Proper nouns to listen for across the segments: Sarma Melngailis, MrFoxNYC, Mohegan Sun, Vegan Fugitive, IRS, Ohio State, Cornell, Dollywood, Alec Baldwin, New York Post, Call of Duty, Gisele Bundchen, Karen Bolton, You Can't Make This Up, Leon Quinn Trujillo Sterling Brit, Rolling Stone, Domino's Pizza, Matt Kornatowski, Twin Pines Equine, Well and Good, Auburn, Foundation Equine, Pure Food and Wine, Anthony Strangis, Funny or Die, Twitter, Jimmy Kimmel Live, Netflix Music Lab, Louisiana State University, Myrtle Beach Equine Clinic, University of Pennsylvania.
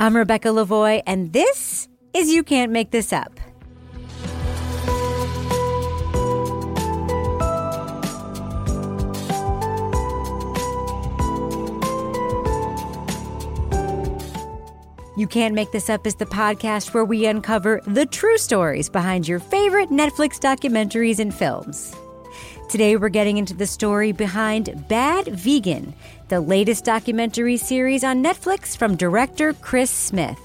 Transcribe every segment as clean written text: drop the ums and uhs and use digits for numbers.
I'm Rebecca Lavoie, and this is You Can't Make This Up. You Can't Make This Up is the podcast where we uncover the true stories behind your favorite Netflix documentaries and films. Today, we're getting into the story behind Bad Vegan, the latest documentary series on Netflix from director Chris Smith.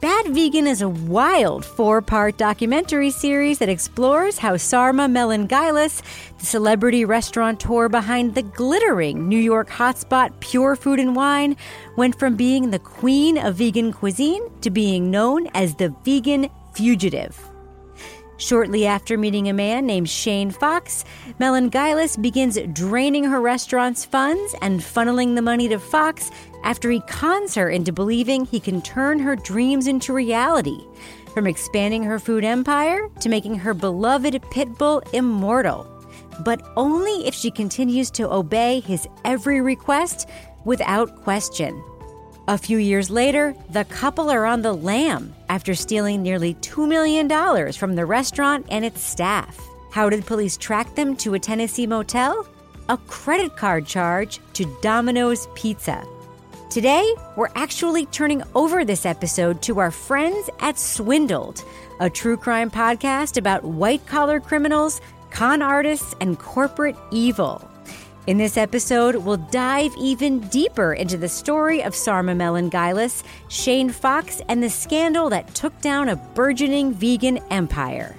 Bad Vegan is a wild four-part documentary series that explores how Sarma Melngailis, the celebrity restaurateur behind the glittering New York hotspot Pure Food and Wine, went from being the queen of vegan cuisine to being known as the Vegan Fugitive. Shortly after meeting a man named Shane Fox, Melngailis begins draining her restaurant's funds and funneling the money to Fox after he cons her into believing he can turn her dreams into reality, from expanding her food empire to making her beloved pit bull immortal, but only if she continues to obey his every request without question. A few years later, the couple are on the lam after stealing nearly $2 million from the restaurant and its staff. How did police track them to a Tennessee motel? A credit card charge to Domino's Pizza. Today, we're actually turning over this episode to our friends at Swindled, a true crime podcast about white-collar criminals, con artists, and corporate evil. In this episode, we'll dive even deeper into the story of Sarma Melngailis, Shane Fox, and the scandal that took down a burgeoning vegan empire.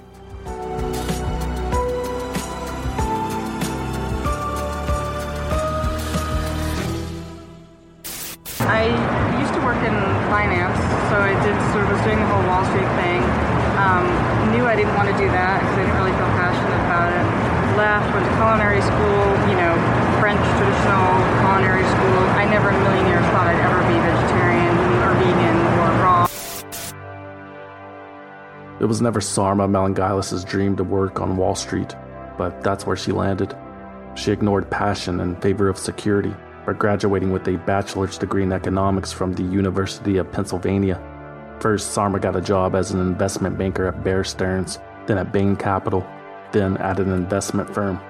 I used to work in finance, so I was doing the whole Wall Street thing. Knew I didn't want to do that because I didn't really feel passionate about it. Left, went to culinary school, French traditional culinary school. I never in a million years thought I'd ever be vegetarian or vegan or raw. It was never Sarma Melngailis' dream to work on Wall Street, but that's where she landed. She ignored passion in favor of security by graduating with a bachelor's degree in economics from the University of Pennsylvania. First, Sarma got a job as an investment banker at Bear Stearns, then at Bain Capital, then at an investment firm.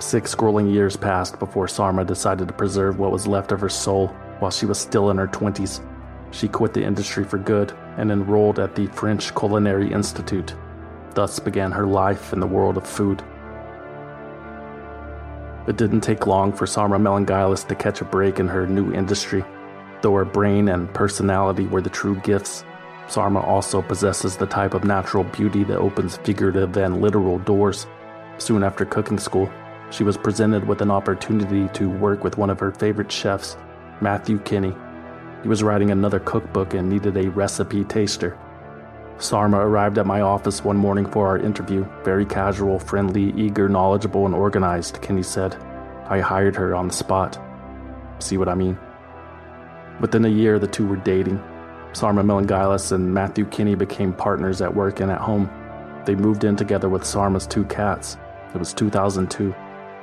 6 grueling years passed before Sarma decided to preserve what was left of her soul while she was still in her 20s. She quit the industry for good and enrolled at the French Culinary Institute. Thus began her life in the world of food. It didn't take long for Sarma Melngailis to catch a break in her new industry. Though her brain and personality were the true gifts, Sarma also possesses the type of natural beauty that opens figurative and literal doors. Soon after cooking school, she was presented with an opportunity to work with one of her favorite chefs, Matthew Kenney. He was writing another cookbook and needed a recipe taster. Sarma arrived at my office one morning for our interview. Very casual, friendly, eager, knowledgeable, and organized, Kenney said. I hired her on the spot. See what I mean? Within a year, the two were dating. Sarma Melngailis and Matthew Kenney became partners at work and at home. They moved in together with Sarma's 2 cats. It was 2002.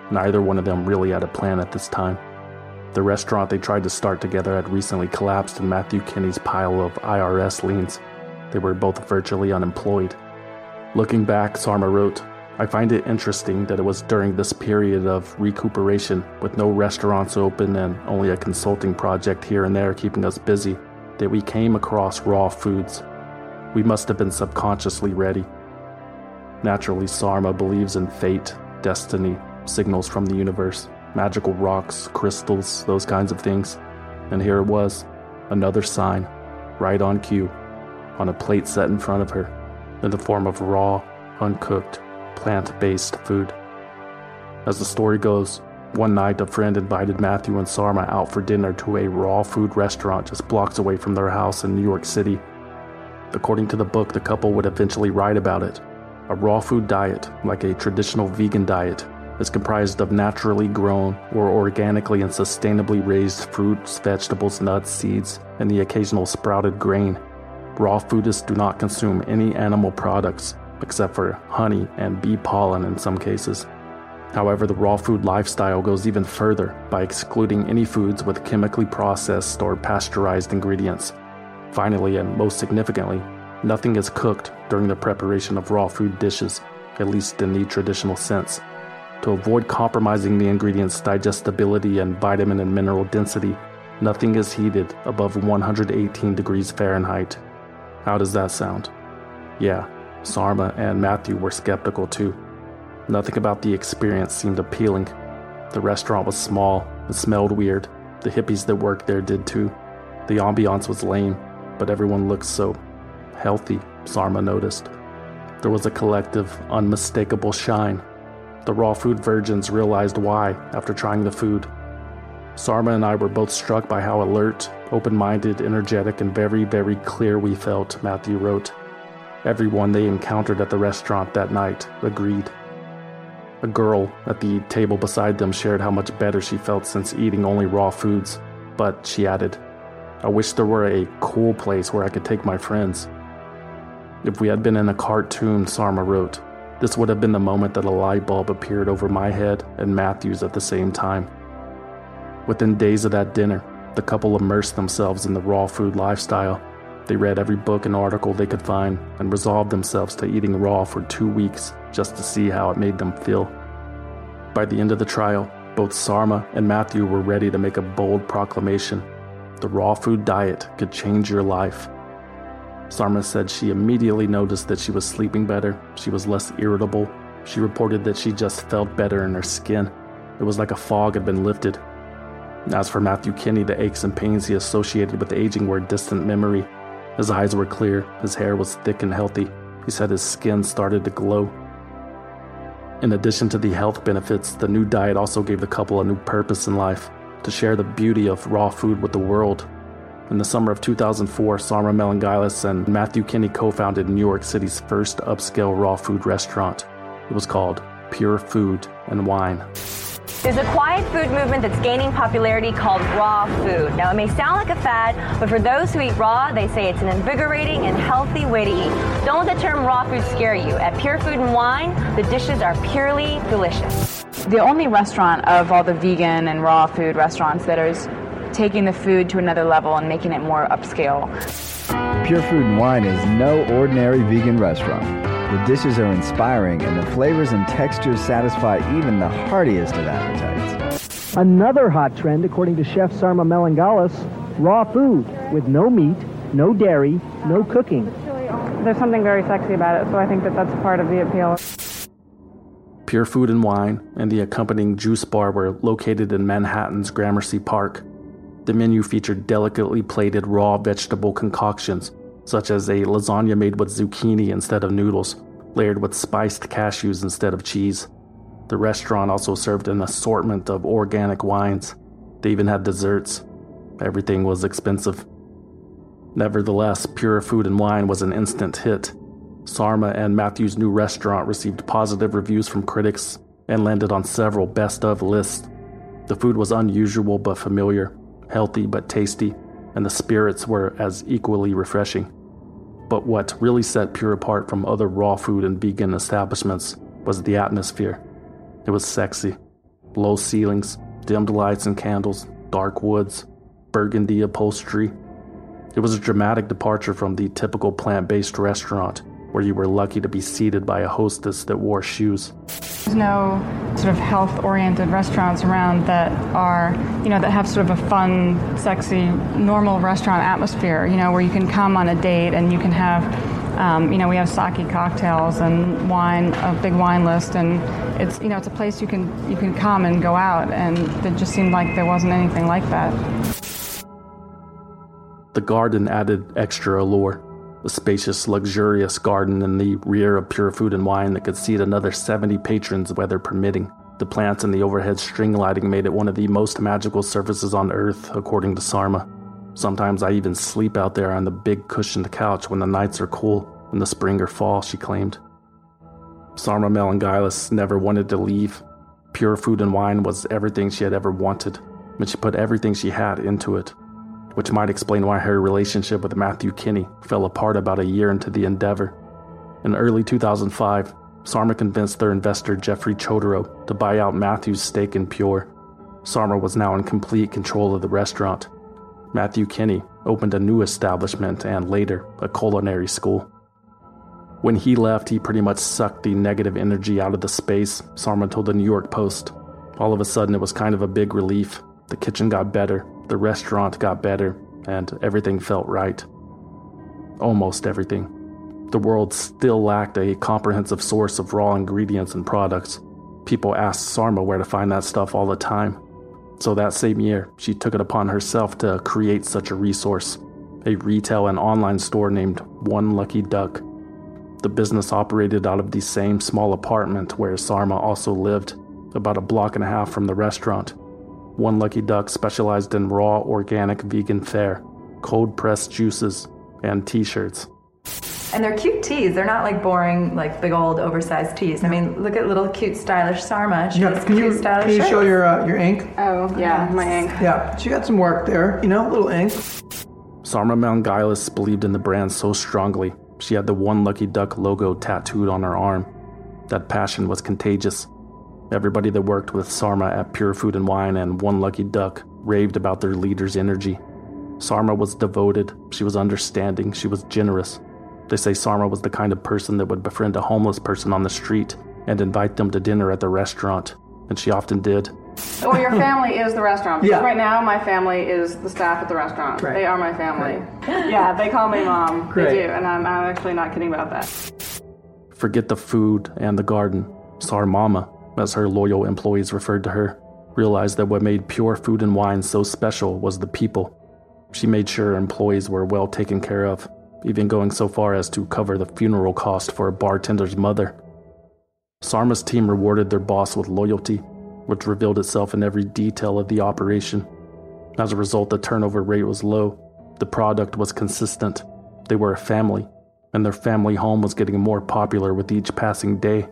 Neither one of them really had a plan at this time. The restaurant they tried to start together had recently collapsed in Matthew Kenney's pile of IRS liens. They were both virtually unemployed. Looking back, Sarma wrote, I find it interesting that it was during this period of recuperation, with no restaurants open and only a consulting project here and there keeping us busy, that we came across raw foods. We must have been subconsciously ready. Naturally, Sarma believes in fate, destiny, signals from the universe, magical rocks, crystals, those kinds of things. And here it was, another sign, right on cue, on a plate set in front of her, in the form of raw, uncooked, plant-based food. As the story goes, one night, a friend invited Matthew and Sarma out for dinner to a raw food restaurant just blocks away from their house in New York City. According to the book, the couple would eventually write about it. A raw food diet, like a traditional vegan diet, is comprised of naturally grown or organically and sustainably raised fruits, vegetables, nuts, seeds, and the occasional sprouted grain. Raw foodists do not consume any animal products, except for honey and bee pollen in some cases. However, the raw food lifestyle goes even further by excluding any foods with chemically processed or pasteurized ingredients. Finally, and most significantly, nothing is cooked during the preparation of raw food dishes, at least in the traditional sense, to avoid compromising the ingredients' digestibility and vitamin and mineral density. Nothing is heated above 118 degrees Fahrenheit. How does that sound? Yeah, Sarma and Matthew were skeptical too. Nothing about the experience seemed appealing. The restaurant was small, it smelled weird, the hippies that worked there did too. The ambiance was lame, but everyone looked so healthy, Sarma noticed. There was a collective, unmistakable shine. The raw food virgins realized why after trying the food. Sarma and I were both struck by how alert, open-minded, energetic, and very, very clear we felt, Matthew wrote. Everyone they encountered at the restaurant that night agreed. A girl at the table beside them shared how much better she felt since eating only raw foods, but she added, I wish there were a cool place where I could take my friends. If we had been in a cartoon, Sarma wrote, this would have been the moment that a light bulb appeared over my head and Matthew's at the same time. Within days of that dinner, the couple immersed themselves in the raw food lifestyle. They read every book and article they could find and resolved themselves to eating raw for 2 weeks just to see how it made them feel. By the end of the trial, both Sarma and Matthew were ready to make a bold proclamation. The raw food diet could change your life. Sarma said she immediately noticed that she was sleeping better, she was less irritable. She reported that she just felt better in her skin. It was like a fog had been lifted. As for Matthew Kenney, the aches and pains he associated with aging were a distant memory. His eyes were clear, his hair was thick and healthy. He said his skin started to glow. In addition to the health benefits, the new diet also gave the couple a new purpose in life, to share the beauty of raw food with the world. In the summer of 2004, Sarma Melngailis and Matthew Kenney co-founded New York City's first upscale raw food restaurant. It was called Pure Food and Wine. There's a quiet food movement that's gaining popularity called raw food. Now, it may sound like a fad, but for those who eat raw, they say it's an invigorating and healthy way to eat. Don't let the term raw food scare you. At Pure Food and Wine, the dishes are purely delicious. The only restaurant of all the vegan and raw food restaurants that is taking the food to another level and making it more upscale. Pure Food and Wine is no ordinary vegan restaurant. The dishes are inspiring, and the flavors and textures satisfy even the hardiest of appetites. Another hot trend, according to chef Sarma Melngailis, raw food with no meat, no dairy, no cooking. There's something very sexy about it, so I think that that's part of the appeal. Pure Food and Wine and the accompanying juice bar were located in Manhattan's Gramercy Park. The menu featured delicately plated raw vegetable concoctions, such as a lasagna made with zucchini instead of noodles, layered with spiced cashews instead of cheese. The restaurant also served an assortment of organic wines. They even had desserts. Everything was expensive. Nevertheless, Pure Food and Wine was an instant hit. Sarma and Matthew's new restaurant received positive reviews from critics and landed on several best-of lists. The food was unusual but familiar, healthy but tasty, and the spirits were as equally refreshing. But what really set Pure apart from other raw food and vegan establishments was the atmosphere. It was sexy. Low ceilings, dimmed lights and candles, dark woods, burgundy upholstery. It was a dramatic departure from the typical plant-based restaurant where you were lucky to be seated by a hostess that wore shoes. There's no sort of health-oriented restaurants around that are, that have sort of a fun, sexy, normal restaurant atmosphere, where you can come on a date and you can have, we have sake cocktails and wine, a big wine list, and it's, it's a place you can come and go out, and it just seemed like there wasn't anything like that. The garden added extra allure. A spacious, luxurious garden in the rear of Pure Food and Wine that could seat another 70 patrons, weather permitting. The plants and the overhead string lighting made it one of the most magical surfaces on earth, according to Sarma. Sometimes I even sleep out there on the big cushioned couch when the nights are cool, in the spring or fall, she claimed. Sarma Melngailis never wanted to leave. Pure Food and Wine was everything she had ever wanted, and she put everything she had into it, which might explain why her relationship with Matthew Kenney fell apart about a year into the endeavor. In early 2005, Sarma convinced their investor Jeffrey Chodorow to buy out Matthew's stake in Pure. Sarma was now in complete control of the restaurant. Matthew Kenney, opened a new establishment and later a culinary school. When he left, he pretty much sucked the negative energy out of the space, Sarma told the New York Post. All of a sudden, it was kind of a big relief. The kitchen got better, the restaurant got better, and everything felt right. Almost everything. The world still lacked a comprehensive source of raw ingredients and products. People asked Sarma where to find that stuff all the time. So that same year, she took it upon herself to create such a resource, a retail and online store named One Lucky Duck. The business operated out of the same small apartment where Sarma also lived, about a block and a half from the restaurant. One Lucky Duck specialized in raw, organic, vegan fare, cold-pressed juices, and t-shirts. And they're cute tees. They're not like boring, like big old oversized tees. I mean, look at little cute stylish Sarma. She has cute stylish shirts. Can you show your ink? Oh, yeah, my ink. Yeah, she got some work there. You know, little ink. Sarma Melngailis believed in the brand so strongly, she had the One Lucky Duck logo tattooed on her arm. That passion was contagious. Everybody that worked with Sarma at Pure Food and Wine and One Lucky Duck raved about their leader's energy. Sarma was devoted, she was understanding, she was generous. They say Sarma was the kind of person that would befriend a homeless person on the street and invite them to dinner at the restaurant, and she often did. Well, your family is the restaurant. Yeah. Right now, my family is the staff at the restaurant. Right. They are my family. Right. Yeah, they call me Mom. Great. They do, and I'm actually not kidding about that. Forget the food and the garden. Sarmama, as her loyal employees referred to her, realized that what made Pure Food and Wine so special was the people. She made sure employees were well taken care of, even going so far as to cover the funeral cost for a bartender's mother. Sarma's team rewarded their boss with loyalty, which revealed itself in every detail of the operation. As a result, the turnover rate was low, the product was consistent, they were a family, and their family home was getting more popular with each passing day.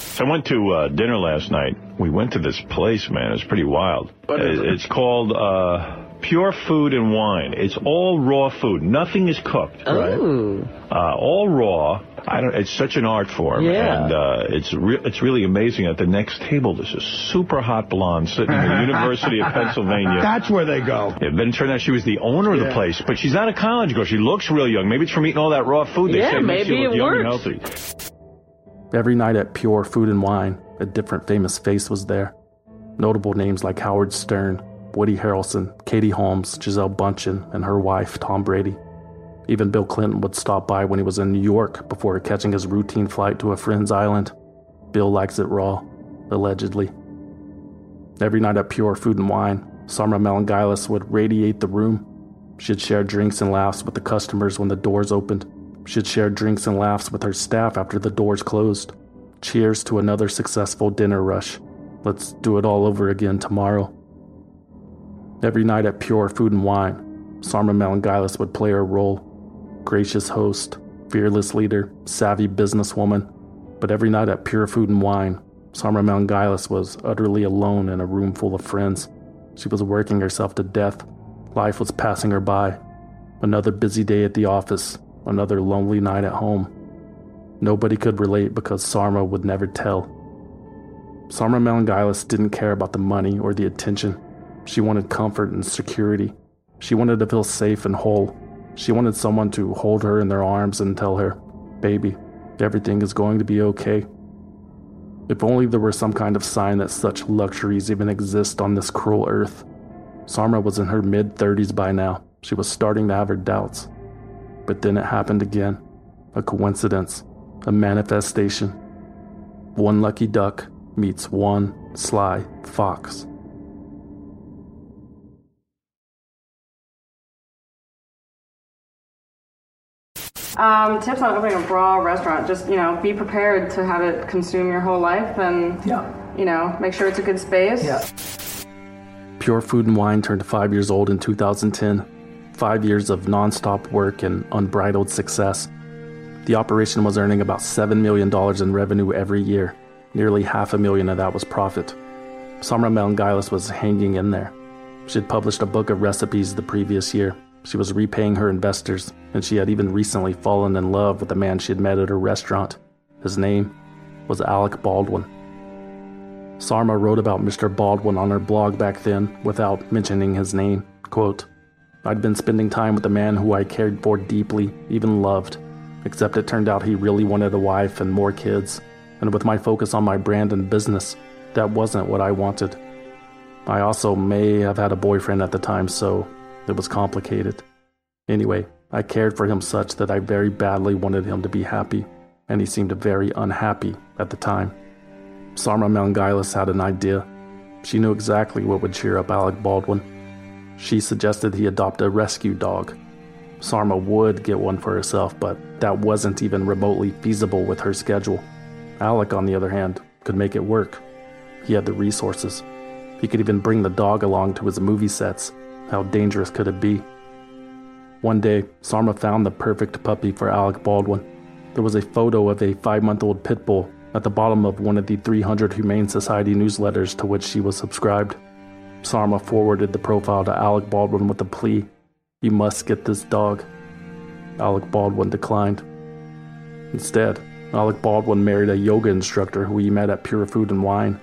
So I went to dinner last night. We went to this place, man, it's pretty wild. It's called... Pure Food and Wine. It's all raw food. Nothing is cooked. Ooh. Right? All raw. It's such an art form, yeah. And it's really amazing. At the next table, there's a super hot blonde sitting in the University of Pennsylvania. That's where they go. Yeah, then it turned out she was the owner of the place, but she's not a college girl. She looks real young. Maybe it's from eating all that raw food. They say maybe she looks young and healthy. Every night at Pure Food and Wine, a different famous face was there. Notable names like Howard Stern, Woody Harrelson, Katie Holmes, Gisele Bundchen, and her wife, Tom Brady. Even Bill Clinton would stop by when he was in New York before catching his routine flight to a friend's island. Bill likes it raw, allegedly. Every night at Pure Food and Wine, Sarma Melngailis would radiate the room. She'd share drinks and laughs with the customers when the doors opened. She'd share drinks and laughs with her staff after the doors closed. Cheers to another successful dinner rush. Let's do it all over again tomorrow. Every night at Pure Food and Wine, Sarma Melngailis would play her role. Gracious host, fearless leader, savvy businesswoman. But every night at Pure Food and Wine, Sarma Melngailis was utterly alone in a room full of friends. She was working herself to death. Life was passing her by. Another busy day at the office, another lonely night at home. Nobody could relate because Sarma would never tell. Sarma Melngailis didn't care about the money or the attention. She wanted comfort and security. She wanted to feel safe and whole. She wanted someone to hold her in their arms and tell her, "Baby, everything is going to be okay." If only there were some kind of sign that such luxuries even exist on this cruel earth. Sarma was in her mid-30s by now. She was starting to have her doubts. But then it happened again. A coincidence. A manifestation. One Lucky Duck meets one sly fox. Tips on opening a raw restaurant. Just, be prepared to have it consume your whole life and, make sure it's a good space. Yeah. Pure Food and Wine turned 5 years old in 2010. 5 years of nonstop work and unbridled success. The operation was earning about $7 million in revenue every year. Nearly $500,000 of that was profit. Sarma Melngailis was hanging in there. She had published a book of recipes the previous year. She was repaying her investors, and she had even recently fallen in love with the man she had met at her restaurant. His name was Alec Baldwin. Sarma wrote about Mr. Baldwin on her blog back then without mentioning his name. Quote, I'd been spending time with a man who I cared for deeply, even loved, except it turned out he really wanted a wife and more kids, and with my focus on my brand and business, that wasn't what I wanted. I also may have had a boyfriend at the time, so it was complicated. Anyway, I cared for him such that I very badly wanted him to be happy, and he seemed very unhappy at the time. Sarma Melngailis had an idea. She knew exactly what would cheer up Alec Baldwin. She suggested he adopt a rescue dog. Sarma would get one for herself, but that wasn't even remotely feasible with her schedule. Alec, on the other hand, could make it work. He had the resources. He could even bring the dog along to his movie sets. How dangerous could it be? One day, Sarma found the perfect puppy for Alec Baldwin. There was a photo of a 5-month-old pit bull at the bottom of one of the 300 Humane Society newsletters to which she was subscribed. Sarma forwarded the profile to Alec Baldwin with a plea. "You must get this dog." Alec Baldwin declined. Instead, Alec Baldwin married a yoga instructor who he met at Pure Food and Wine.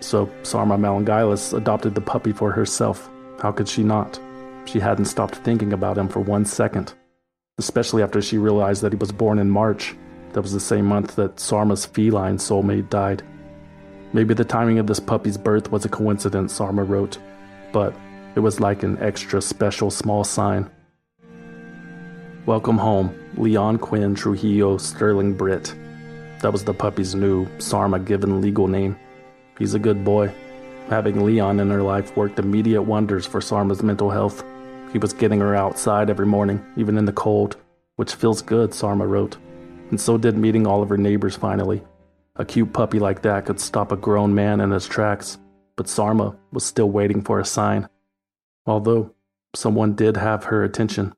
So Sarma Melngailis adopted the puppy for herself. How could she not? She hadn't stopped thinking about him for 1 second, especially after she realized that he was born in March. That was the same month that Sarma's feline soulmate died. Maybe the timing of this puppy's birth was a coincidence, Sarma wrote, but it was like an extra special small sign. Welcome home, Leon Quinn Trujillo Sterling Brit. That was the puppy's new, Sarma-given legal name. He's a good boy. Having Leon in her life worked immediate wonders for Sarma's mental health. He was getting her outside every morning, even in the cold, which feels good, Sarma wrote. And so did meeting all of her neighbors finally. A cute puppy like that could stop a grown man in his tracks, but Sarma was still waiting for a sign. Although, someone did have her attention.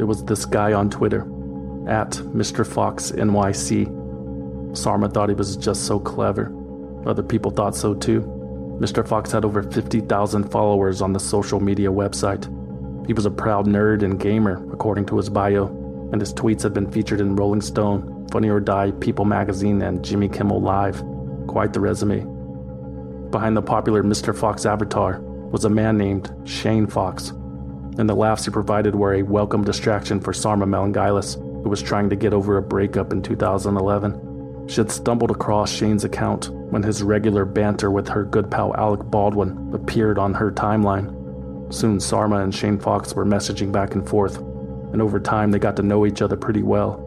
It was this guy on Twitter, @MrFoxNYC. Sarma thought he was just so clever. Other people thought so too. Mr. Fox had over 50,000 followers on the social media website. He was a proud nerd and gamer, according to his bio, and his tweets have been featured in Rolling Stone, Funny or Die, People Magazine, and Jimmy Kimmel Live. Quite the resume. Behind the popular Mr. Fox avatar was a man named Shane Fox, and the laughs he provided were a welcome distraction for Sarma Melngailis, who was trying to get over a breakup in 2011. She had stumbled across Shane's account when his regular banter with her good pal Alec Baldwin appeared on her timeline. Soon Sarma and Shane Fox were messaging back and forth, and over time they got to know each other pretty well.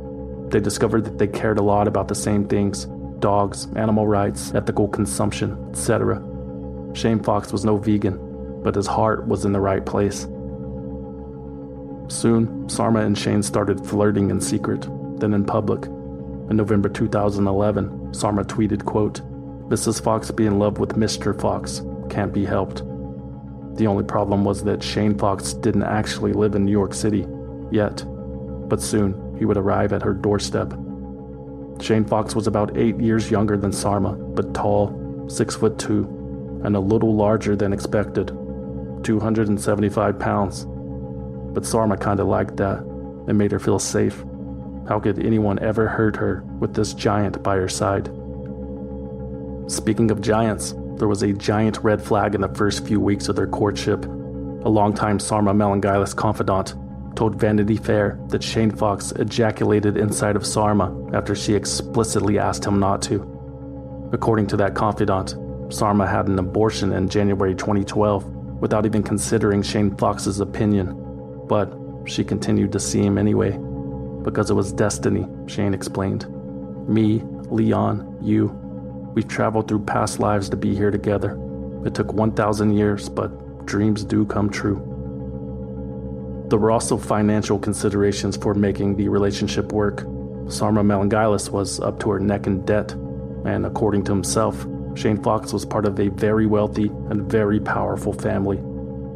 They discovered that they cared a lot about the same things: dogs, animal rights, ethical consumption, etc. Shane Fox was no vegan, but his heart was in the right place. Soon, Sarma and Shane started flirting in secret, then in public. In November 2011, Sarma tweeted, quote, "Mrs. Fox be in love with Mr. Fox. Can't be helped." The only problem was that Shane Fox didn't actually live in New York City yet, but soon he would arrive at her doorstep. Shane Fox was about 8 years younger than Sarma, but tall, 6'2", and a little larger than expected, 275 pounds. But Sarma kinda liked that. It made her feel safe. How could anyone ever hurt her with this giant by her side? Speaking of giants, there was a giant red flag in the first few weeks of their courtship. A longtime Sarma Melngailis confidant told Vanity Fair that Shane Fox ejaculated inside of Sarma after she explicitly asked him not to. According to that confidant, Sarma had an abortion in January 2012 without even considering Shane Fox's opinion. But she continued to see him anyway, because it was destiny, Shane explained. "Me, Leon, you, we've traveled through past lives to be here together. It took 1,000 years, but dreams do come true." There were also financial considerations for making the relationship work. Sarma Melngailis was up to her neck in debt, and according to himself, Shane Fox was part of a very wealthy and very powerful family.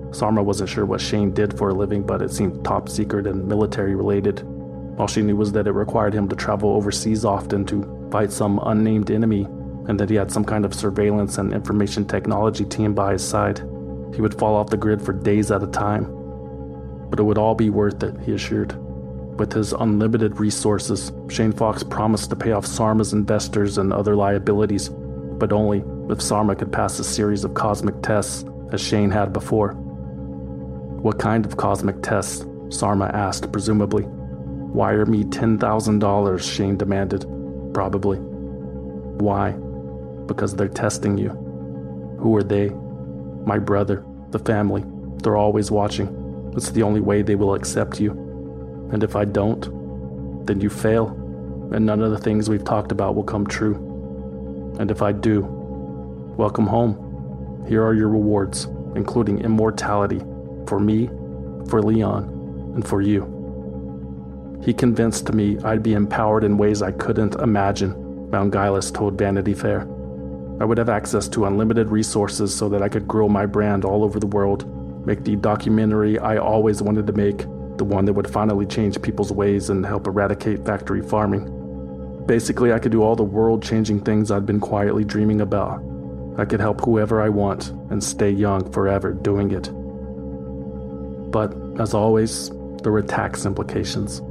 Sarma wasn't sure what Shane did for a living, but it seemed top secret and military related. All she knew was that it required him to travel overseas often to fight some unnamed enemy, and that he had some kind of surveillance and information technology team by his side. He would fall off the grid for days at a time. But it would all be worth it, he assured. With his unlimited resources, Shane Fox promised to pay off Sarma's investors and other liabilities, but only if Sarma could pass a series of cosmic tests, as Shane had before. What kind of cosmic test? Sarma asked, presumably. Wire me $10,000, Shane demanded. Probably. Why? Because they're testing you. Who are they? My brother, the family. They're always watching. It's the only way they will accept you. And if I don't, then you fail, and none of the things we've talked about will come true. And if I do, welcome home. Here are your rewards, including immortality, for me, for Leon, and for you. He convinced me I'd be empowered in ways I couldn't imagine, Melngailis told Vanity Fair. I would have access to unlimited resources so that I could grow my brand all over the world, make the documentary I always wanted to make, the one that would finally change people's ways and help eradicate factory farming. Basically, I could do all the world-changing things I'd been quietly dreaming about. I could help whoever I want and stay young forever doing it. But, as always, there were tax implications.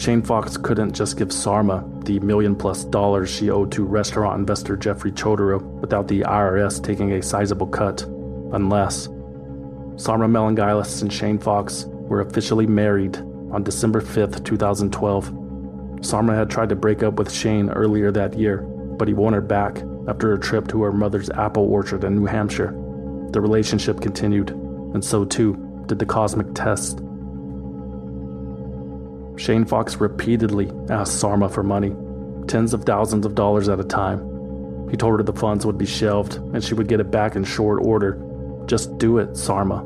Shane Fox couldn't just give Sarma the $1 million+ she owed to restaurant investor Jeffrey Chodorow without the IRS taking a sizable cut, unless Sarma Melngailis and Shane Fox were officially married on December 5th, 2012. Sarma had tried to break up with Shane earlier that year, but he won her back after a trip to her mother's apple orchard in New Hampshire. The relationship continued, and so too did the cosmic test. Shane Fox repeatedly asked Sarma for money, tens of thousands of dollars at a time. He told her the funds would be shelved and she would get it back in short order. Just do it, Sarma.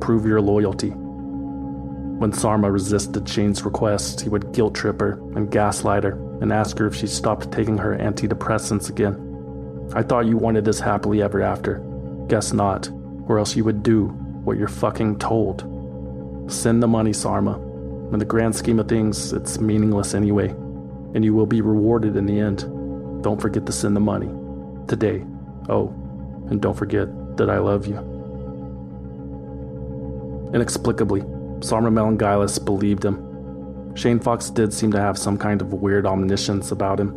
Prove your loyalty. When Sarma resisted Shane's request, he would guilt trip her and gaslight her and ask her if she stopped taking her antidepressants again. I thought you wanted this happily ever after. Guess not, or else you would do what you're fucking told. Send the money, Sarma. In the grand scheme of things, it's meaningless anyway, and you will be rewarded in the end. Don't forget to send the money. Today. Oh, and don't forget that I love you. Inexplicably, Sarma Melngailis believed him. Shane Fox did seem to have some kind of weird omniscience about him.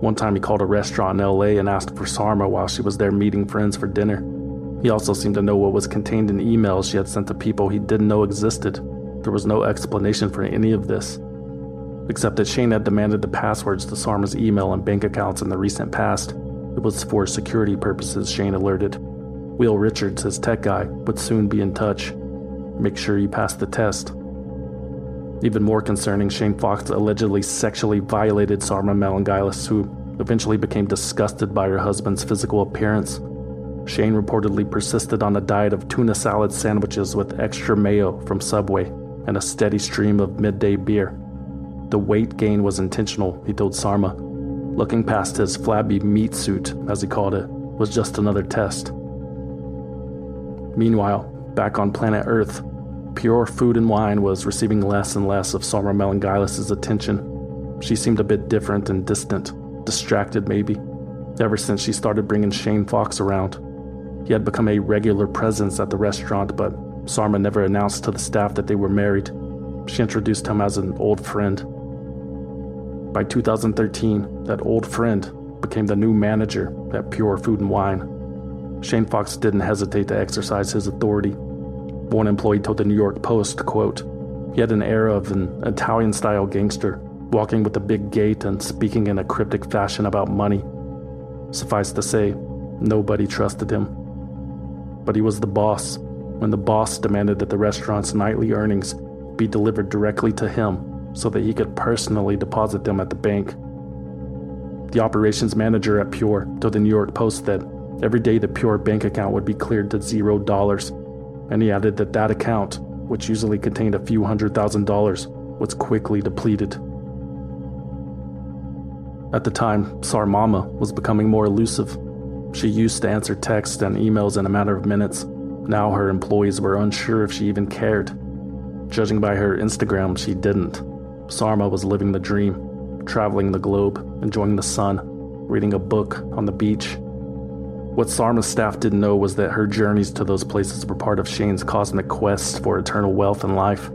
One time he called a restaurant in LA and asked for Sarma while she was there meeting friends for dinner. He also seemed to know what was contained in emails she had sent to people he didn't know existed. There was no explanation for any of this, except that Shane had demanded the passwords to Sarma's email and bank accounts in the recent past. It was for security purposes, Shane alerted. Will Richards, his tech guy, would soon be in touch. Make sure you pass the test. Even more concerning, Shane Fox allegedly sexually violated Sarma Melngailis, who eventually became disgusted by her husband's physical appearance. Shane reportedly persisted on a diet of tuna salad sandwiches with extra mayo from Subway and a steady stream of midday beer. The weight gain was intentional, he told Sarma. Looking past his flabby meat suit, as he called it, was just another test. Meanwhile, back on planet Earth, Pure Food and Wine was receiving less and less of Sarma Melngailis' attention. She seemed a bit different and distant, distracted maybe, ever since she started bringing Shane Fox around. He had become a regular presence at the restaurant, but Sarma never announced to the staff that they were married. She introduced him as an old friend. By 2013, that old friend became the new manager at Pure Food and Wine. Shane Fox didn't hesitate to exercise his authority. One employee told the New York Post, quote, he had an air of an Italian-style gangster, walking with a big gait and speaking in a cryptic fashion about money. Suffice to say, nobody trusted him. But he was the boss. When the boss demanded that the restaurant's nightly earnings be delivered directly to him so that he could personally deposit them at the bank. The operations manager at Pure told the New York Post that every day the Pure bank account would be cleared to $0, and he added that that account, which usually contained a few $100,000, was quickly depleted. At the time, Sarmama was becoming more elusive. She used to answer texts and emails in a matter of minutes. Now her employees were unsure if she even cared. Judging by her Instagram, she didn't. Sarma was living the dream, traveling the globe, enjoying the sun, reading a book on the beach. What Sarma's staff didn't know was that her journeys to those places were part of Shane's cosmic quest for eternal wealth and life.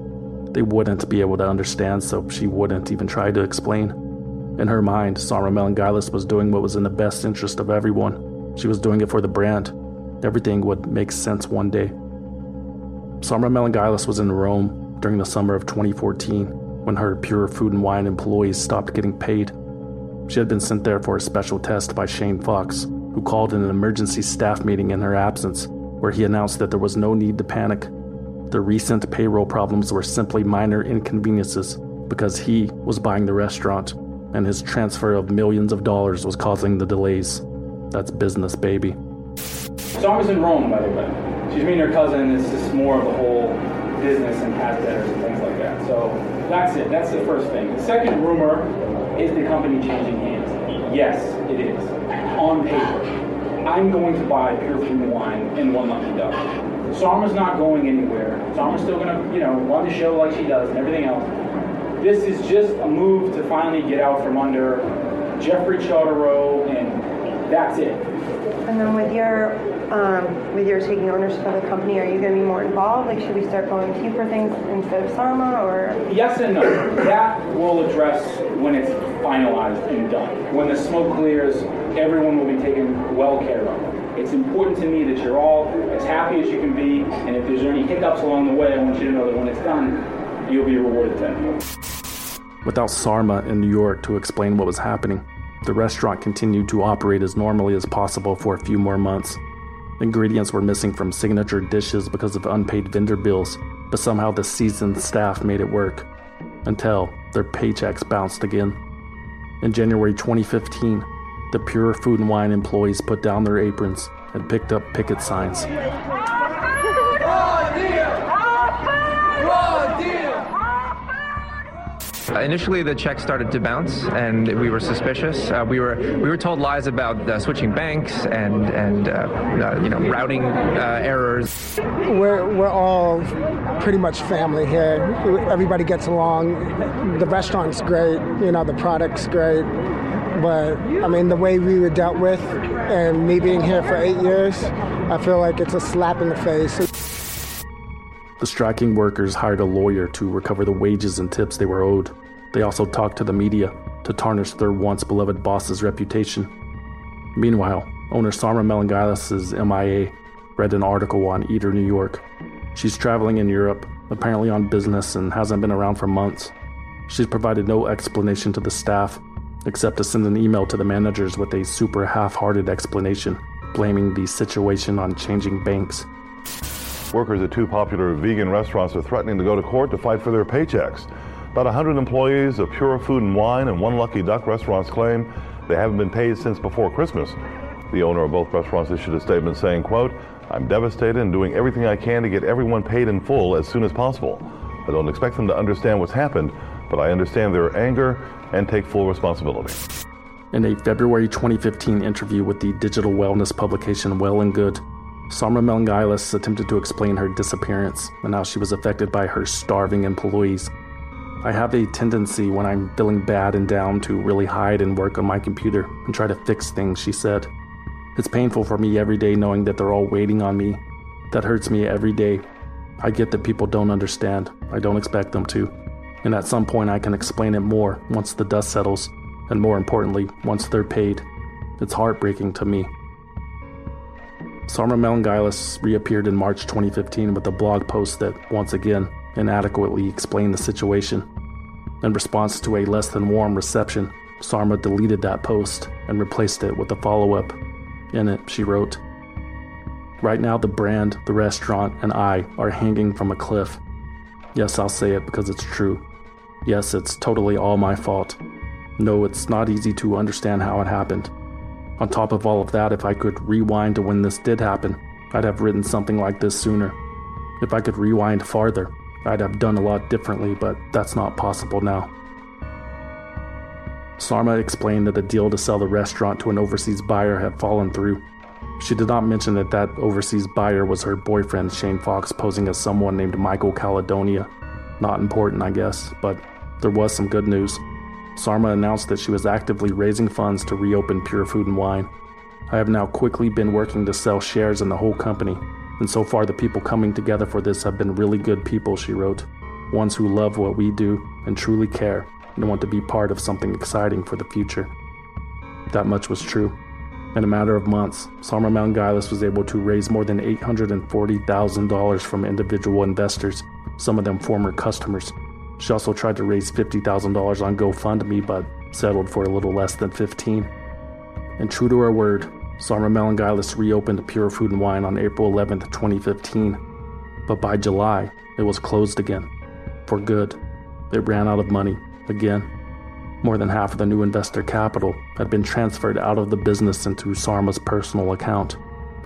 They wouldn't be able to understand, so she wouldn't even try to explain. In her mind, Sarma Melngailis was doing what was in the best interest of everyone. She was doing it for the brand. Everything would make sense one day. Sarma Melngailis was in Rome during the summer of 2014 when her Pure Food and Wine employees stopped getting paid. She had been sent there for a special test by Shane Fox, who called in an emergency staff meeting in her absence, where he announced that there was no need to panic. The recent payroll problems were simply minor inconveniences because he was buying the restaurant, and his transfer of millions of dollars was causing the delays. That's business, baby. Sarma's in Rome, by the way. She's meeting her cousin. It's just more of the whole business and past debtors and things like that. So that's it. That's the first thing. The second rumor is the company changing hands. Yes, it is. On paper, I'm going to buy Pure Food and Wine in One Lucky Duck. Sarma's not going anywhere. Sarma's still going to, run the show like she does and everything else. This is just a move to finally get out from under Jeffrey Chodorow, and that's it. And then with your taking ownership of the company, are you going to be more involved? Like, should we start going to you for things instead of Sarma, or? Yes and no. That we'll address when it's finalized and done. When the smoke clears, everyone will be taken well care of. It's important to me that you're all as happy as you can be, and if there's any hiccups along the way, I want you to know that when it's done, you'll be rewarded then. Without Sarma in New York to explain what was happening, the restaurant continued to operate as normally as possible for a few more months. Ingredients were missing from signature dishes because of unpaid vendor bills, but somehow the seasoned staff made it work, until their paychecks bounced again. In January 2015, the Pure Food and Wine employees put down their aprons and picked up picket signs. Initially, the checks started to bounce, and we were suspicious. We were told lies about switching banks and routing errors. We're all pretty much family here. Everybody gets along. The restaurant's great. The product's great. But, the way we were dealt with, and me being here for 8 years, I feel like it's a slap in the face. The striking workers hired a lawyer to recover the wages and tips they were owed. They also talked to the media to tarnish their once-beloved boss's reputation. Meanwhile, owner Sarma Melngailis is MIA, read an article on Eater New York. She's traveling in Europe, apparently on business, and hasn't been around for months. She's provided no explanation to the staff, except to send an email to the managers with a super half-hearted explanation, blaming the situation on changing banks. Workers at two popular vegan restaurants are threatening to go to court to fight for their paychecks. About 100 employees of Pure Food and Wine and One Lucky Duck restaurants claim they haven't been paid since before Christmas. The owner of both restaurants issued a statement saying, quote, "I'm devastated and doing everything I can to get everyone paid in full as soon as possible. I don't expect them to understand what's happened, but I understand their anger and take full responsibility." In a February 2015 interview with the digital wellness publication Well and Good, Sarma Melngailis attempted to explain her disappearance and how she was affected by her starving employees. "I have a tendency when I'm feeling bad and down to really hide and work on my computer and try to fix things," she said. "It's painful for me every day knowing that they're all waiting on me. That hurts me every day. I get that people don't understand. I don't expect them to. And at some point I can explain it more once the dust settles, and more importantly, once they're paid. It's heartbreaking to me." Sarma Melngailis reappeared in March 2015 with a blog post that, once again, inadequately explained the situation. In response to a less-than-warm reception, Sarma deleted that post and replaced it with a follow-up. In it, she wrote, "Right now the brand, the restaurant, and I are hanging from a cliff. Yes, I'll say it because it's true. Yes, it's totally all my fault. No, it's not easy to understand how it happened. On top of all of that, if I could rewind to when this did happen, I'd have written something like this sooner. If I could rewind farther, I'd have done a lot differently, but that's not possible now." Sarma explained that a deal to sell the restaurant to an overseas buyer had fallen through. She did not mention that that overseas buyer was her boyfriend, Shane Fox, posing as someone named Michael Caledonia. Not important, I guess, but there was some good news. Sarma announced that she was actively raising funds to reopen Pure Food and Wine. "I have now quickly been working to sell shares in the whole company, and so far the people coming together for this have been really good people," she wrote. "Ones who love what we do and truly care and want to be part of something exciting for the future." That much was true. In a matter of months, Sarma Melngailis was able to raise more than $840,000 from individual investors, some of them former customers. She also tried to raise $50,000 on GoFundMe, but settled for a little less than $15,000. And true to her word, Sarma Melngailis reopened Pure Food and Wine on April 11, 2015. But by July, it was closed again. For good. It ran out of money, again. More than half of the new investor capital had been transferred out of the business into Sarma's personal account.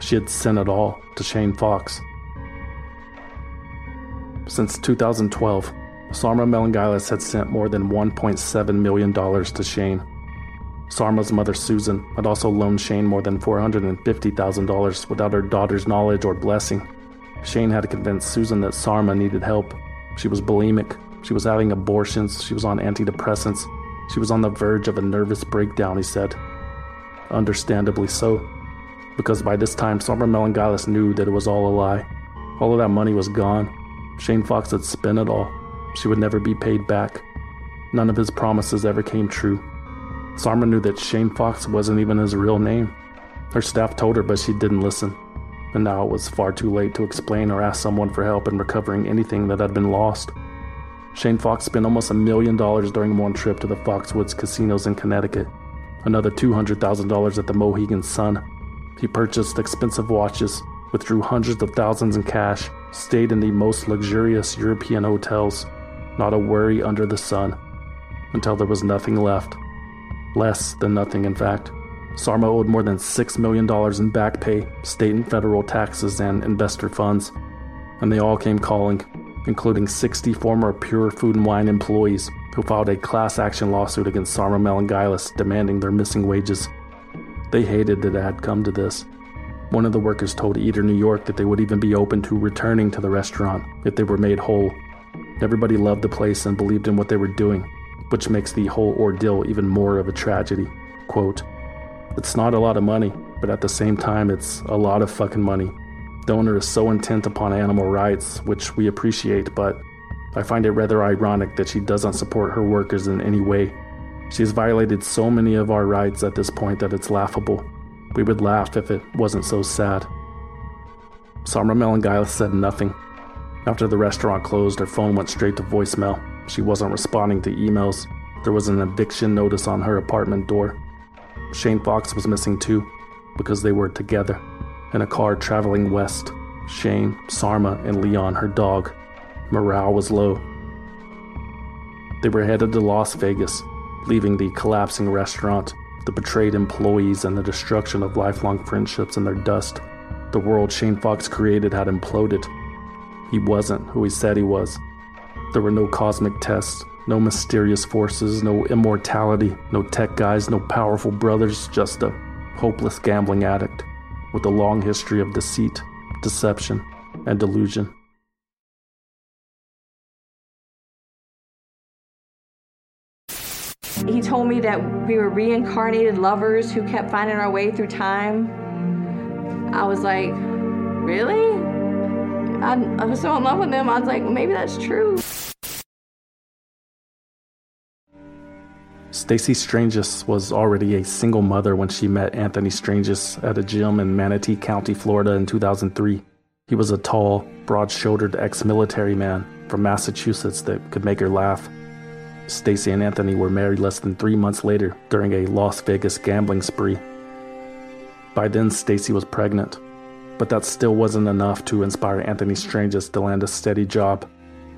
She had sent it all to Shane Fox. Since 2012, Sarma Melngailis had sent more than $1.7 million to Shane. Sarma's mother, Susan, had also loaned Shane more than $450,000 without her daughter's knowledge or blessing. Shane had convinced Susan that Sarma needed help. She was bulimic. She was having abortions. She was on antidepressants. She was on the verge of a nervous breakdown, he said. Understandably so, because by this time, Sarma Melngailis knew that it was all a lie. All of that money was gone. Shane Fox had spent it all. She would never be paid back. None of his promises ever came true. Sarma knew that Shane Fox wasn't even his real name. Her staff told her, but she didn't listen. And now it was far too late to explain or ask someone for help in recovering anything that had been lost. Shane Fox spent almost $1 million during one trip to the Foxwoods casinos in Connecticut, another $200,000 at the Mohegan Sun. He purchased expensive watches, withdrew hundreds of thousands in cash, stayed in the most luxurious European hotels. Not a worry under the sun, until there was nothing left. Less than nothing, in fact. Sarma owed more than $6 million in back pay, state and federal taxes, and investor funds. And they all came calling, including 60 former Pure Food and Wine employees who filed a class action lawsuit against Sarma Melngailis demanding their missing wages. They hated that it had come to this. One of the workers told Eater New York that they would even be open to returning to the restaurant if they were made whole. Everybody loved the place and believed in what they were doing, which makes the whole ordeal even more of a tragedy. Quote, "It's not a lot of money, but at the same time, it's a lot of fucking money. The owner is so intent upon animal rights, which we appreciate, but I find it rather ironic that she doesn't support her workers in any way. She has violated so many of our rights at this point that it's laughable. We would laugh if it wasn't so sad." Sarma Melngailis said nothing. After the restaurant closed, her phone went straight to voicemail. She wasn't responding to emails. There was an eviction notice on her apartment door. Shane Fox was missing too, because they were together. In a car traveling west, Shane, Sarma, and Leon, her dog. Morale was low. They were headed to Las Vegas, leaving the collapsing restaurant, the betrayed employees, and the destruction of lifelong friendships in their dust. The world Shane Fox created had imploded. He wasn't who he said he was. There were no cosmic tests, no mysterious forces, no immortality, no tech guys, no powerful brothers, just a hopeless gambling addict with a long history of deceit, deception, and delusion. He told me that we were reincarnated lovers who kept finding our way through time. I was like, really? I was so in love with them, I was like, maybe that's true. Stacey Strangis was already a single mother when she met Anthony Strangis at a gym in Manatee County, Florida in 2003. He was a tall, broad-shouldered ex-military man from Massachusetts that could make her laugh. Stacey and Anthony were married less than 3 months later during a Las Vegas gambling spree. By then, Stacey was pregnant. But that still wasn't enough to inspire Anthony Strangis to land a steady job.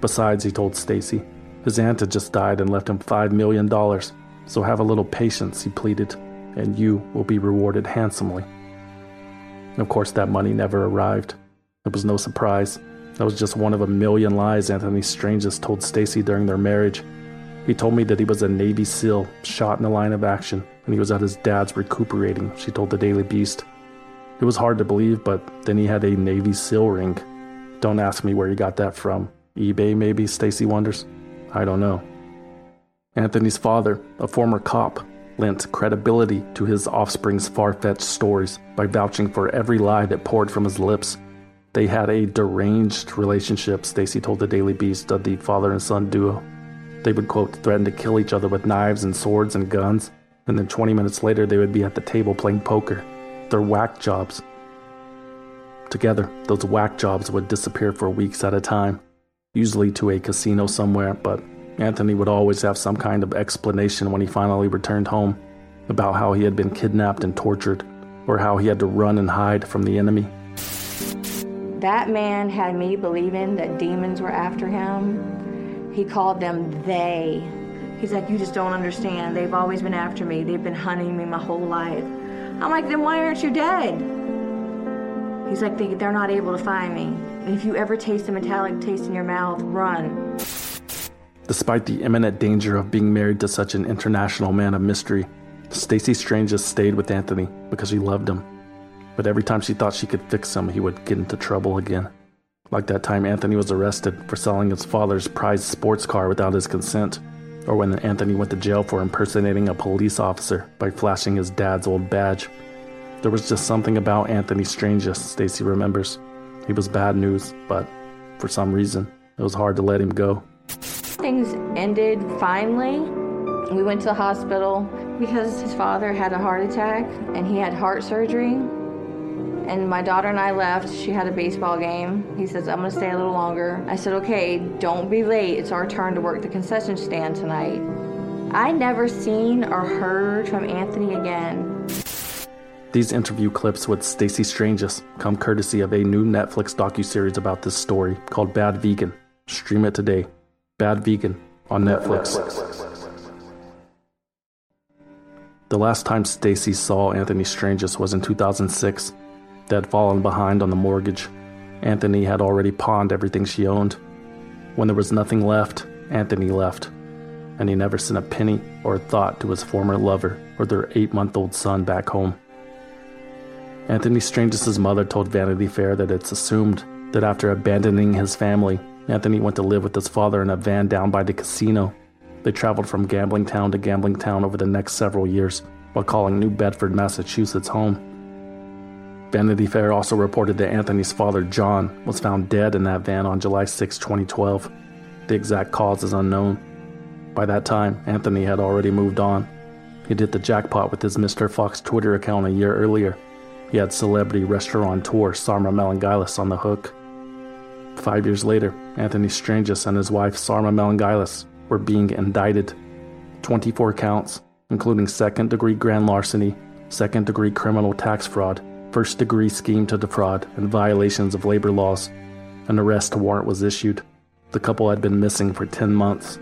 Besides, he told Stacey, his aunt had just died and left him $5 million. So have a little patience, he pleaded, and you will be rewarded handsomely. And of course, that money never arrived. It was no surprise. That was just one of a million lies Anthony Strangis told Stacey during their marriage. He told me that he was a Navy SEAL, shot in the line of action, and he was at his dad's recuperating, she told the Daily Beast. It was hard to believe, but then he had a Navy SEAL ring. Don't ask me where he got that from. eBay, maybe, Stacey wonders. I don't know. Anthony's father, a former cop, lent credibility to his offspring's far-fetched stories by vouching for every lie that poured from his lips. They had a deranged relationship, Stacey told the Daily Beast of the father and son duo. They would, quote, threaten to kill each other with knives and swords and guns, and then 20 minutes later they would be at the table playing poker. their whack jobs. Together, those whack jobs would disappear for weeks at a time, usually to a casino somewhere, but Anthony would always have some kind of explanation when he finally returned home about how he had been kidnapped and tortured, or how he had to run and hide from the enemy. That man had me believing that demons were after him. He called them they. He's like, you just don't understand. They've always been after me. They've been hunting me my whole life. I'm like, then why aren't you dead? He's like, they're not able to find me. And if you ever taste a metallic taste in your mouth, run. Despite the imminent danger of being married to such an international man of mystery, Stacey Strangis stayed with Anthony because she loved him. But every time she thought she could fix him, he would get into trouble again. Like that time Anthony was arrested for selling his father's prized sports car without his consent, or when Anthony went to jail for impersonating a police officer by flashing his dad's old badge. There was just something about Anthony Strangis, Stacey remembers. He was bad news, but for some reason, it was hard to let him go. Things ended finally. We went to the hospital because his father had a heart attack and he had heart surgery. And my daughter and I left. She had a baseball game. He says, I'm going to stay a little longer. I said, okay, don't be late. It's our turn to work the concession stand tonight. I never seen or heard from Anthony again. These interview clips with Stacey Strangis come courtesy of a new Netflix docuseries about this story called Bad Vegan. Stream it today. Bad Vegan on Netflix. The last time Stacey saw Anthony Strangis was in 2006. They had fallen behind on the mortgage. Anthony had already pawned everything she owned. When there was nothing left, Anthony left. And he never sent a penny or a thought to his former lover or their 8-month-old son back home. Anthony Strangis' mother told Vanity Fair that it's assumed that after abandoning his family, Anthony went to live with his father in a van down by the casino. They traveled from gambling town to gambling town over the next several years while calling New Bedford, Massachusetts home. Vanity Fair also reported that Anthony's father, John, was found dead in that van on July 6, 2012. The exact cause is unknown. By that time, Anthony had already moved on. He'd hit the jackpot with his Mr. Fox Twitter account a year earlier. He had celebrity restaurateur Sarma Melngailis on the hook. 5 years later, Anthony Strangis and his wife Sarma Melngailis were being indicted. 24 counts, including second-degree grand larceny, second-degree criminal tax fraud, first-degree scheme to defraud, and violations of labor laws. An arrest warrant was issued. The couple had been missing for 10 months.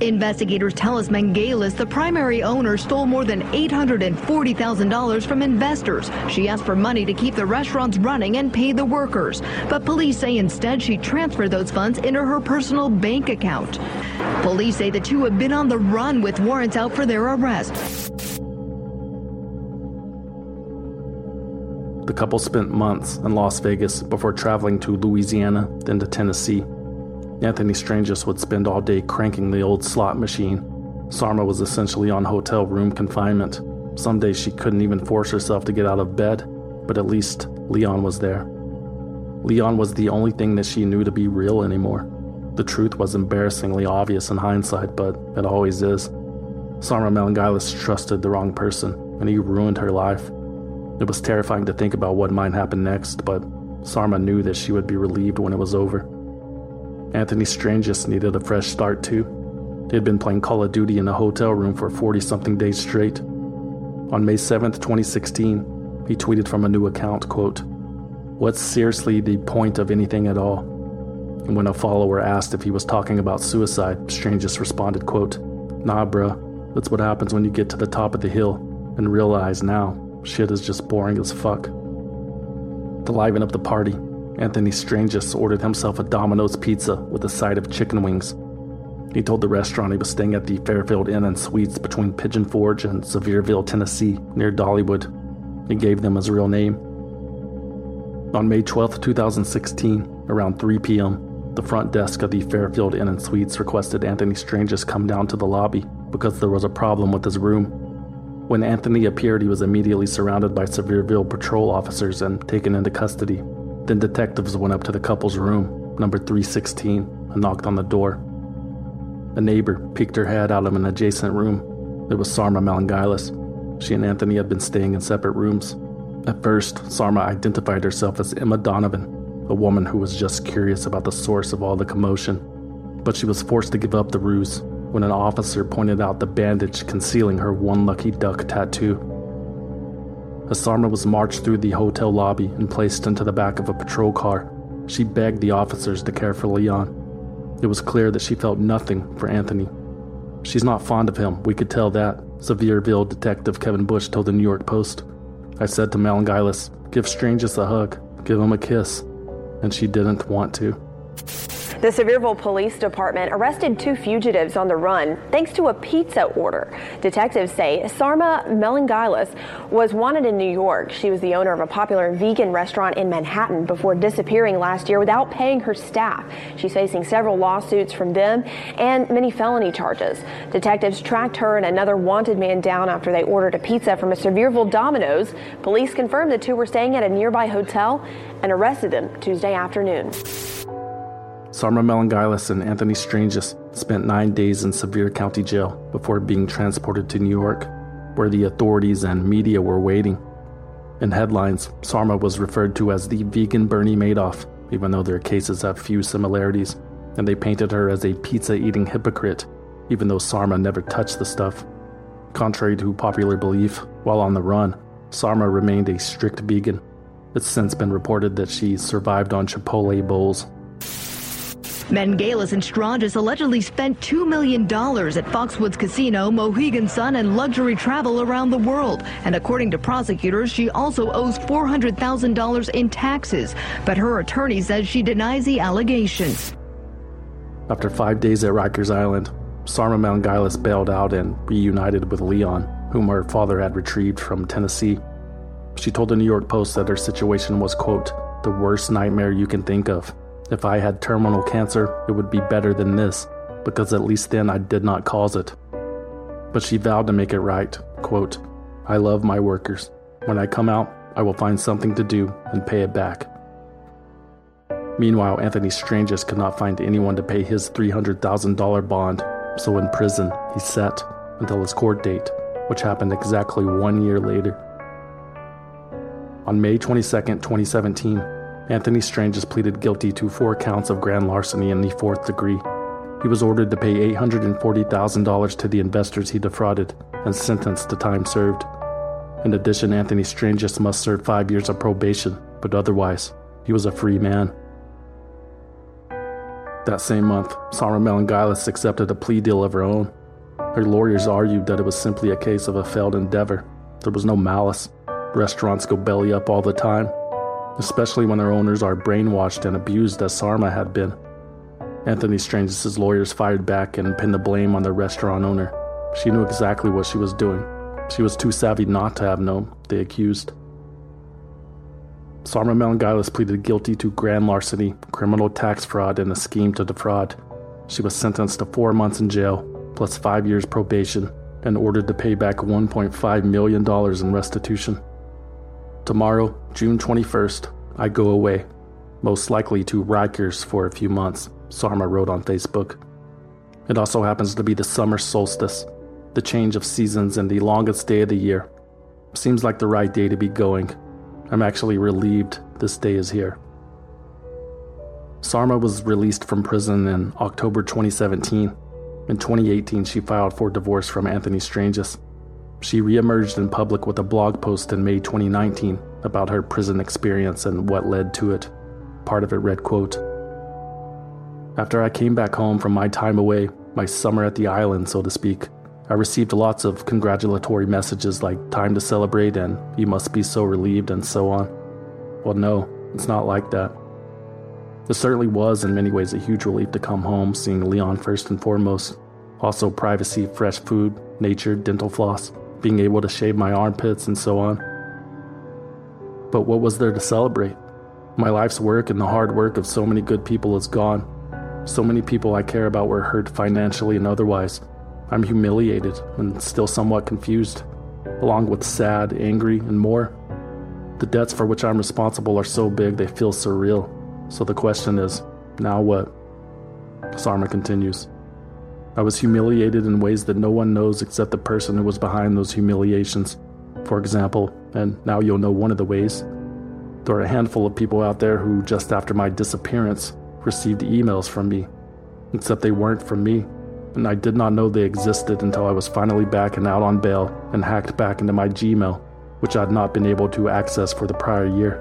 Investigators tell us Melngailis, the primary owner, stole more than $840,000 from investors. She asked for money to keep the restaurants running and pay the workers. But police say instead she transferred those funds into her personal bank account. Police say the two have been on the run with warrants out for their arrest. The couple spent months in Las Vegas before traveling to Louisiana, then to Tennessee. Anthony Strangis would spend all day cranking the old slot machine. Sarma was essentially on hotel room confinement. Some days she couldn't even force herself to get out of bed, but at least Leon was there. Leon was the only thing that she knew to be real anymore. The truth was embarrassingly obvious in hindsight, but it always is. Sarma Melngailis trusted the wrong person, and he ruined her life. It was terrifying to think about what might happen next, but Sarma knew that she would be relieved when it was over. Anthony Strangis needed a fresh start, too. He had been playing Call of Duty in a hotel room for 40-something days straight. On May 7th, 2016, he tweeted from a new account, quote, "What's seriously the point of anything at all?" And when a follower asked if he was talking about suicide, Strangis responded, quote, "Nah, bruh, that's what happens when you get to the top of the hill and realize now shit is just boring as fuck." To liven up the party, Anthony Strangis ordered himself a Domino's Pizza with a side of chicken wings. He told the restaurant he was staying at the Fairfield Inn and Suites between Pigeon Forge and Sevierville, Tennessee, near Dollywood. He gave them his real name. On May 12, 2016, around 3 p.m., the front desk of the Fairfield Inn and Suites requested Anthony Strangis come down to the lobby because there was a problem with his room. When Anthony appeared, he was immediately surrounded by Sevierville patrol officers and taken into custody. Then detectives went up to the couple's room, number 316, and knocked on the door. A neighbor peeked her head out of an adjacent room. It was Sarma Melngailis. She and Anthony had been staying in separate rooms. At first, Sarma identified herself as Emma Donovan, a woman who was just curious about the source of all the commotion. But she was forced to give up the ruse when an officer pointed out the bandage concealing her One Lucky Duck tattoo. As Sarma was marched through the hotel lobby and placed into the back of a patrol car, she begged the officers to care for Leon. It was clear that she felt nothing for Anthony. She's not fond of him, we could tell that, Sevierville Detective Kevin Bush told the New York Post. I said to Melngailis, give Strangis a hug, give him a kiss, and she didn't want to. The Sevierville Police Department arrested two fugitives on the run thanks to a pizza order. Detectives say Sarma Melngailis was wanted in New York. She was the owner of a popular vegan restaurant in Manhattan before disappearing last year without paying her staff. She's facing several lawsuits from them and many felony charges. Detectives tracked her and another wanted man down after they ordered a pizza from a Sevierville Domino's. Police confirmed the two were staying at a nearby hotel and arrested them Tuesday afternoon. Sarma Melngailis and Anthony Strangis spent 9 days in Sevier County Jail before being transported to New York, where the authorities and media were waiting. In headlines, Sarma was referred to as the vegan Bernie Madoff, even though their cases have few similarities, and they painted her as a pizza-eating hypocrite, even though Sarma never touched the stuff. Contrary to popular belief, while on the run, Sarma remained a strict vegan. It's since been reported that she survived on Chipotle bowls. Melngailis and Strangis allegedly spent $2 million at Foxwoods Casino, Mohegan Sun, and luxury travel around the world. And according to prosecutors, she also owes $400,000 in taxes. But her attorney says she denies the allegations. After 5 days at Rikers Island, Sarma Melngailis bailed out and reunited with Leon, whom her father had retrieved from Tennessee. She told the New York Post that her situation was, quote, the worst nightmare you can think of. If I had terminal cancer, it would be better than this, because at least then I did not cause it. But she vowed to make it right. Quote, I love my workers. When I come out, I will find something to do and pay it back. Meanwhile, Anthony Strangis could not find anyone to pay his $300,000 bond, so in prison he sat until his court date, which happened exactly 1 year later. On May 22, 2017, Anthony Strangis pleaded guilty to 4 counts of grand larceny in the 4th degree. He was ordered to pay $840,000 to the investors he defrauded and sentenced to time served. In addition, Anthony Strangis must serve 5 years of probation, but otherwise, he was a free man. That same month, Sarma Melngailis accepted a plea deal of her own. Her lawyers argued that it was simply a case of a failed endeavor. There was no malice. Restaurants go belly up all the time, especially when their owners are brainwashed and abused as Sarma had been. Anthony Strangis' lawyers fired back and pinned the blame on the restaurant owner. She knew exactly what she was doing. She was too savvy not to have known, they accused. Sarma Melngailis pleaded guilty to grand larceny, criminal tax fraud, and a scheme to defraud. She was sentenced to 4 months in jail, plus 5 years probation, and ordered to pay back $1.5 million in restitution. Tomorrow, June 21st, I go away, most likely to Rikers for a few months, Sarma wrote on Facebook. It also happens to be the summer solstice, the change of seasons and the longest day of the year. Seems like the right day to be going. I'm actually relieved this day is here. Sarma was released from prison in October 2017. In 2018, she filed for divorce from Anthony Strangis. She reemerged in public with a blog post in May 2019 about her prison experience and what led to it. Part of it read, quote, after I came back home from my time away, my summer at the island, so to speak, I received lots of congratulatory messages like time to celebrate and you must be so relieved and so on. Well, no, it's not like that. It certainly was in many ways a huge relief to come home, seeing Leon first and foremost. Also privacy, fresh food, nature, dental floss, being able to shave my armpits and so on. But what was there to celebrate? My life's work and the hard work of so many good people is gone. So many people I care about were hurt financially and otherwise. I'm humiliated and still somewhat confused, along with sad, angry, and more. The debts for which I'm responsible are so big they feel surreal. So the question is, now what? Sarma continues. I was humiliated in ways that no one knows except the person who was behind those humiliations. for example, and now you'll know one of the ways. There are a handful of people out there who, just after my disappearance, received emails from me, except they weren't from me, and I did not know they existed until I was finally back and out on bail and hacked back into my Gmail, which I had not been able to access for the prior year.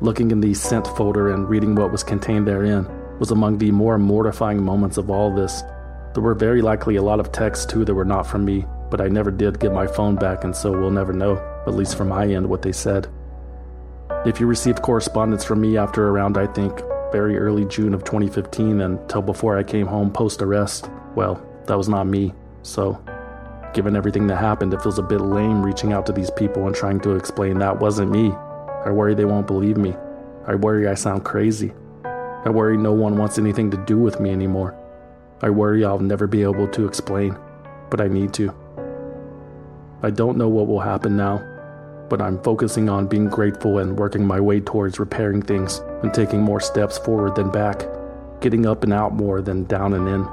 Looking in the sent folder and reading what was contained therein was among the more mortifying moments of all this. There were very likely a lot of texts too that were not from me, but I never did get my phone back, and so we'll never know, at least from my end, what they said. If you received correspondence from me after around, I think, very early June of 2015 until before I came home post-arrest, well, that was not me. So, given everything that happened, it feels a bit lame reaching out to these people and trying to explain that wasn't me. I worry they won't believe me. I worry I sound crazy. I worry no one wants anything to do with me anymore. I worry I'll never be able to explain, but I need to. I don't know what will happen now, but I'm focusing on being grateful and working my way towards repairing things and taking more steps forward than back, getting up and out more than down and in.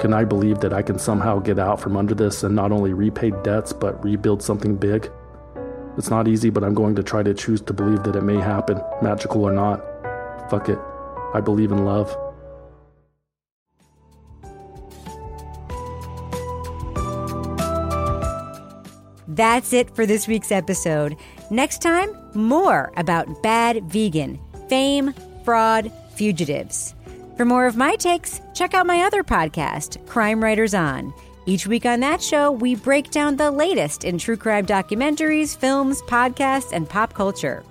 Can I believe that I can somehow get out from under this and not only repay debts but rebuild something big? It's not easy, but I'm going to try to choose to believe that it may happen, magical or not. Fuck it. I believe in love. That's it for this week's episode. Next time, more about Bad Vegan, Fame, Fraud, Fugitives. For more of my takes, check out my other podcast, Crime Writers On. Each week on that show, we break down the latest in true crime documentaries, films, podcasts, and pop culture.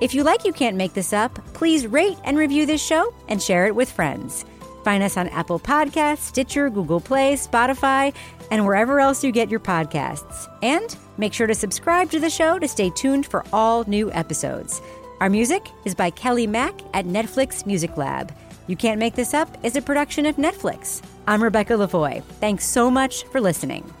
If you like You Can't Make This Up, please rate and review this show and share it with friends. Find us on Apple Podcasts, Stitcher, Google Play, Spotify, and wherever else you get your podcasts. And make sure to subscribe to the show to stay tuned for all new episodes. Our music is by Kelly Mack at Netflix Music Lab. You Can't Make This Up is a production of Netflix. I'm Rebecca Lavoie. Thanks so much for listening.